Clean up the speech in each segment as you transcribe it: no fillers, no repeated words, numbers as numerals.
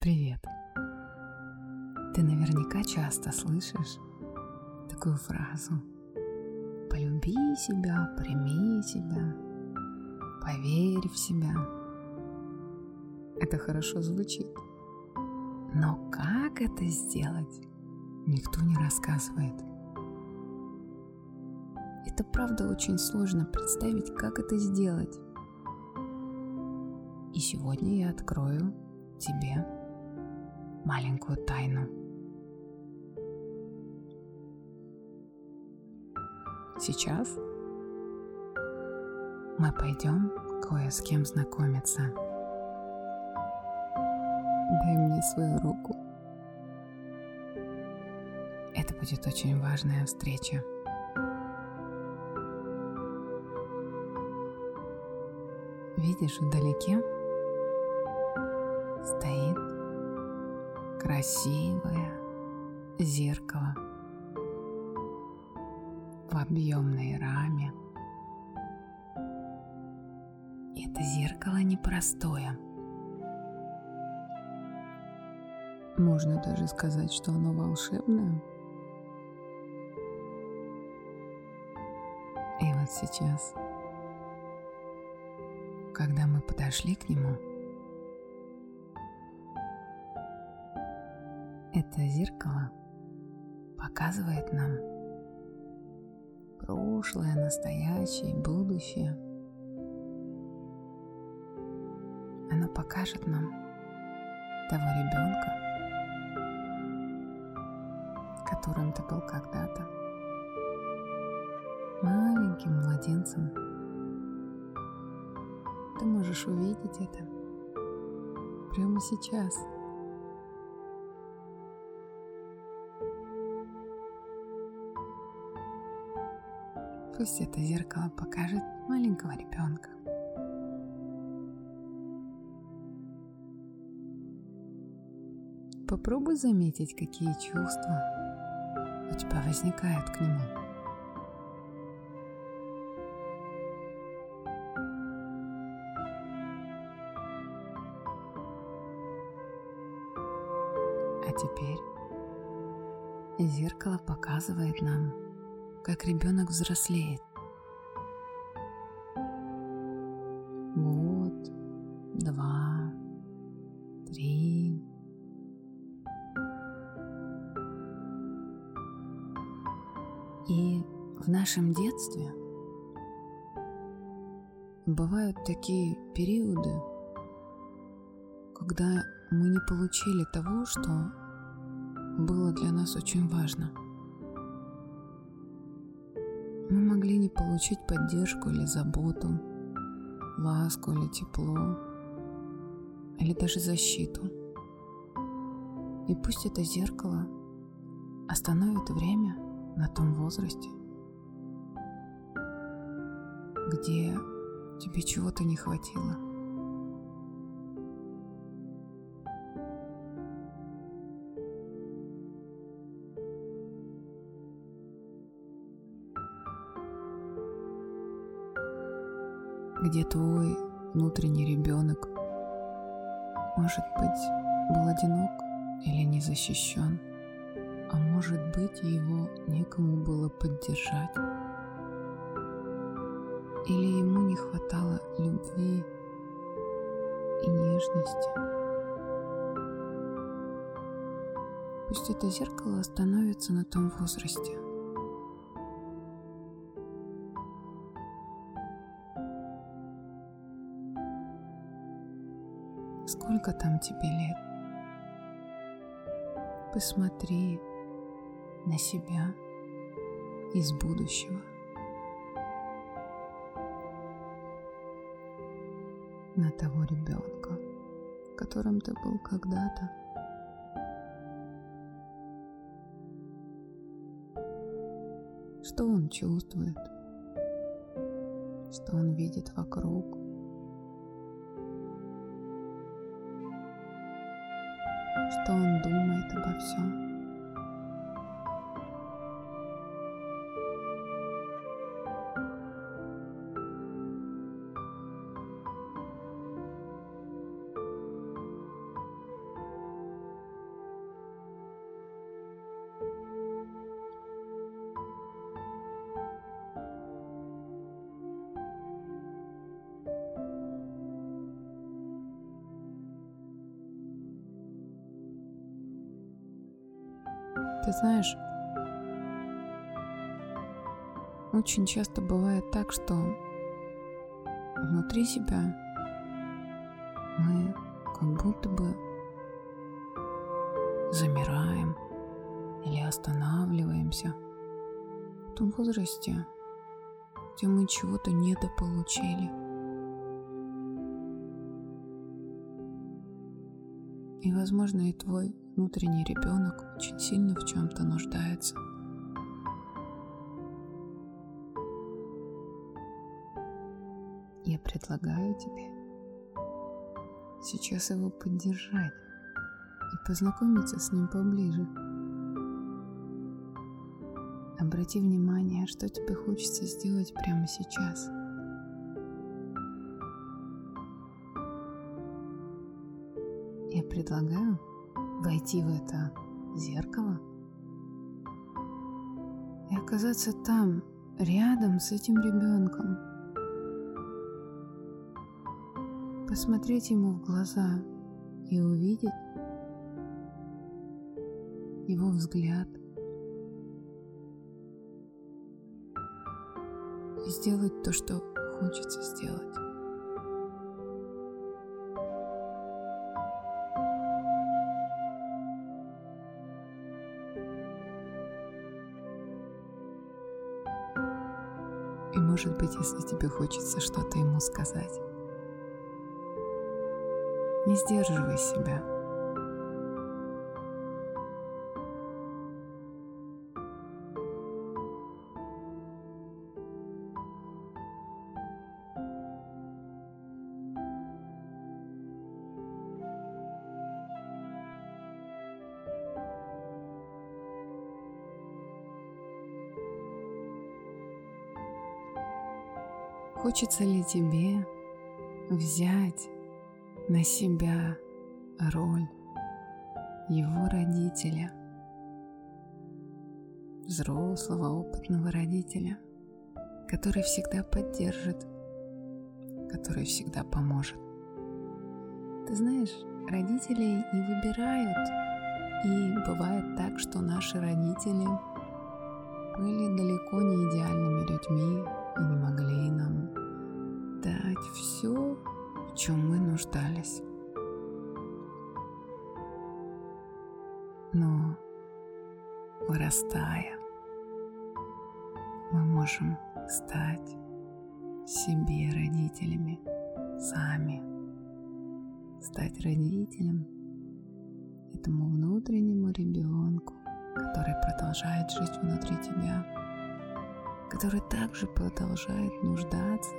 Привет! Ты наверняка часто слышишь такую фразу: полюби себя, прими себя, поверь в себя. Это хорошо звучит, но как это сделать, никто не рассказывает. Это правда очень сложно представить, как это сделать. И сегодня я открою тебе маленькую тайну. Сейчас мы пойдем кое с кем знакомиться. Дай мне свою руку. Это будет очень важная встреча. Видишь, вдалеке стоит красивое зеркало в объемной раме. Это зеркало непростое. Можно даже сказать, что оно волшебное. И вот сейчас, когда мы подошли к нему, это зеркало показывает нам прошлое, настоящее, будущее. Оно покажет нам того ребенка, которым ты был когда-то, маленьким младенцем. Ты можешь увидеть это прямо сейчас. Пусть это зеркало покажет маленького ребенка. Попробуй заметить, какие чувства у тебя возникают к нему. А теперь зеркало показывает нам, как ребенок взрослеет. Год, 2, 3. И в нашем детстве бывают такие периоды, когда мы не получили того, что было для нас очень важно. Мы могли не получить поддержку или заботу, ласку или тепло, или даже защиту. И пусть это зеркало остановит время на том возрасте, где тебе чего-то не хватило. Где твой внутренний ребенок, может быть, был одинок или не защищен, а может быть, его некому было поддержать, или ему не хватало любви и нежности. Пусть это зеркало остановится на том возрасте. Сколько там тебе лет? Посмотри на себя из будущего, на того ребенка, которым ты был когда-то. Что он чувствует? Что он видит вокруг? Что он думает обо всем? Ты знаешь, очень часто бывает так, что внутри себя мы как будто бы замираем или останавливаемся в том возрасте, где мы чего-то недополучили. И, возможно, и твой внутренний ребенок очень сильно в чем-то нуждается. Я предлагаю тебе сейчас его поддержать и познакомиться с ним поближе. Обрати внимание, что тебе хочется сделать прямо сейчас. Я предлагаю войти в это зеркало и оказаться там, рядом с этим ребенком. Посмотреть ему в глаза и увидеть его взгляд. И сделать то, что хочется сделать. И, может быть, если тебе хочется что-то ему сказать, не сдерживай себя. Хочется ли тебе взять на себя роль его родителя, взрослого, опытного родителя, который всегда поддержит, который всегда поможет? Ты знаешь, родители не выбирают, и бывает так, что наши родители были далеко не идеальными людьми и не могли нам дать все, в чем мы нуждались. Но, вырастая, мы можем стать себе родителями сами, стать родителем этому внутреннему ребенку, который продолжает жить внутри тебя, который также продолжает нуждаться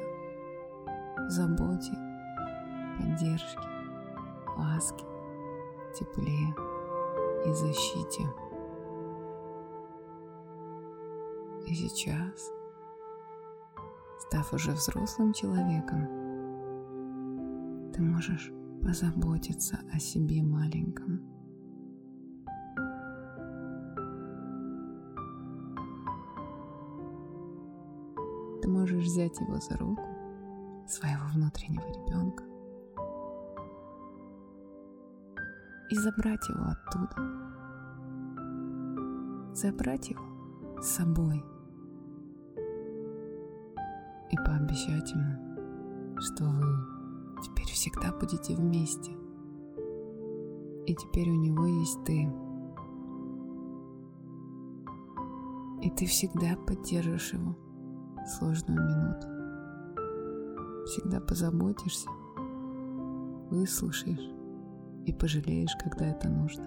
в заботе, поддержке, ласке, тепле и защите. И сейчас, став уже взрослым человеком, ты можешь позаботиться о себе маленьком. Ты можешь взять его за руку, своего внутреннего ребенка, и забрать его оттуда, забрать его с собой и пообещать ему, что вы теперь всегда будете вместе, и теперь у него есть ты, и ты всегда поддержишь его в сложную минуту, всегда позаботишься, выслушаешь и пожалеешь, когда это нужно.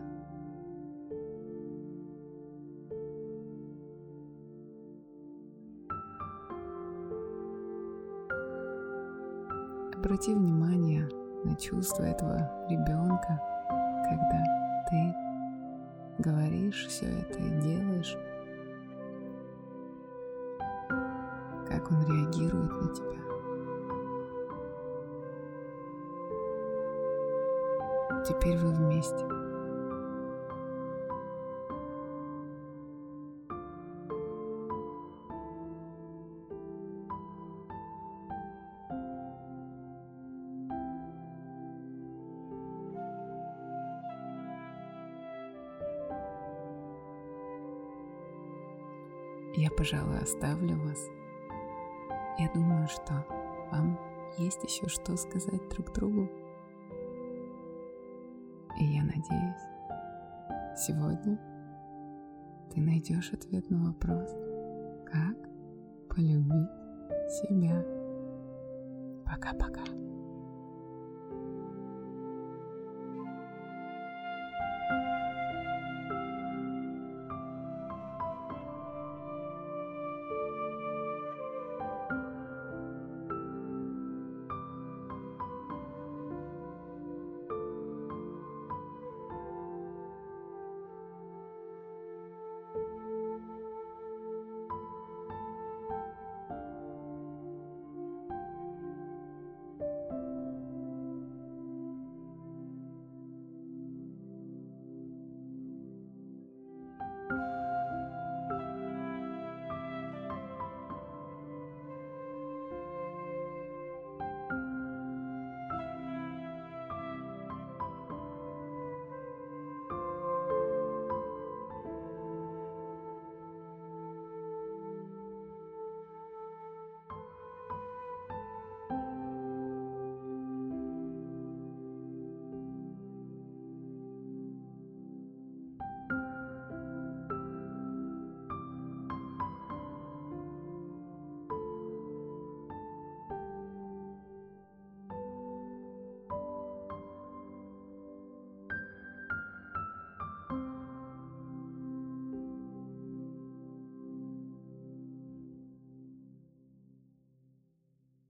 Обрати внимание на чувства этого ребенка, когда ты говоришь все это и делаешь, как он реагирует на тебя. Теперь вы вместе. я, пожалуй, оставлю вас. Я думаю, что вам есть еще что сказать друг другу. И я надеюсь, сегодня ты найдешь ответ на вопрос, как полюбить себя. Пока-пока.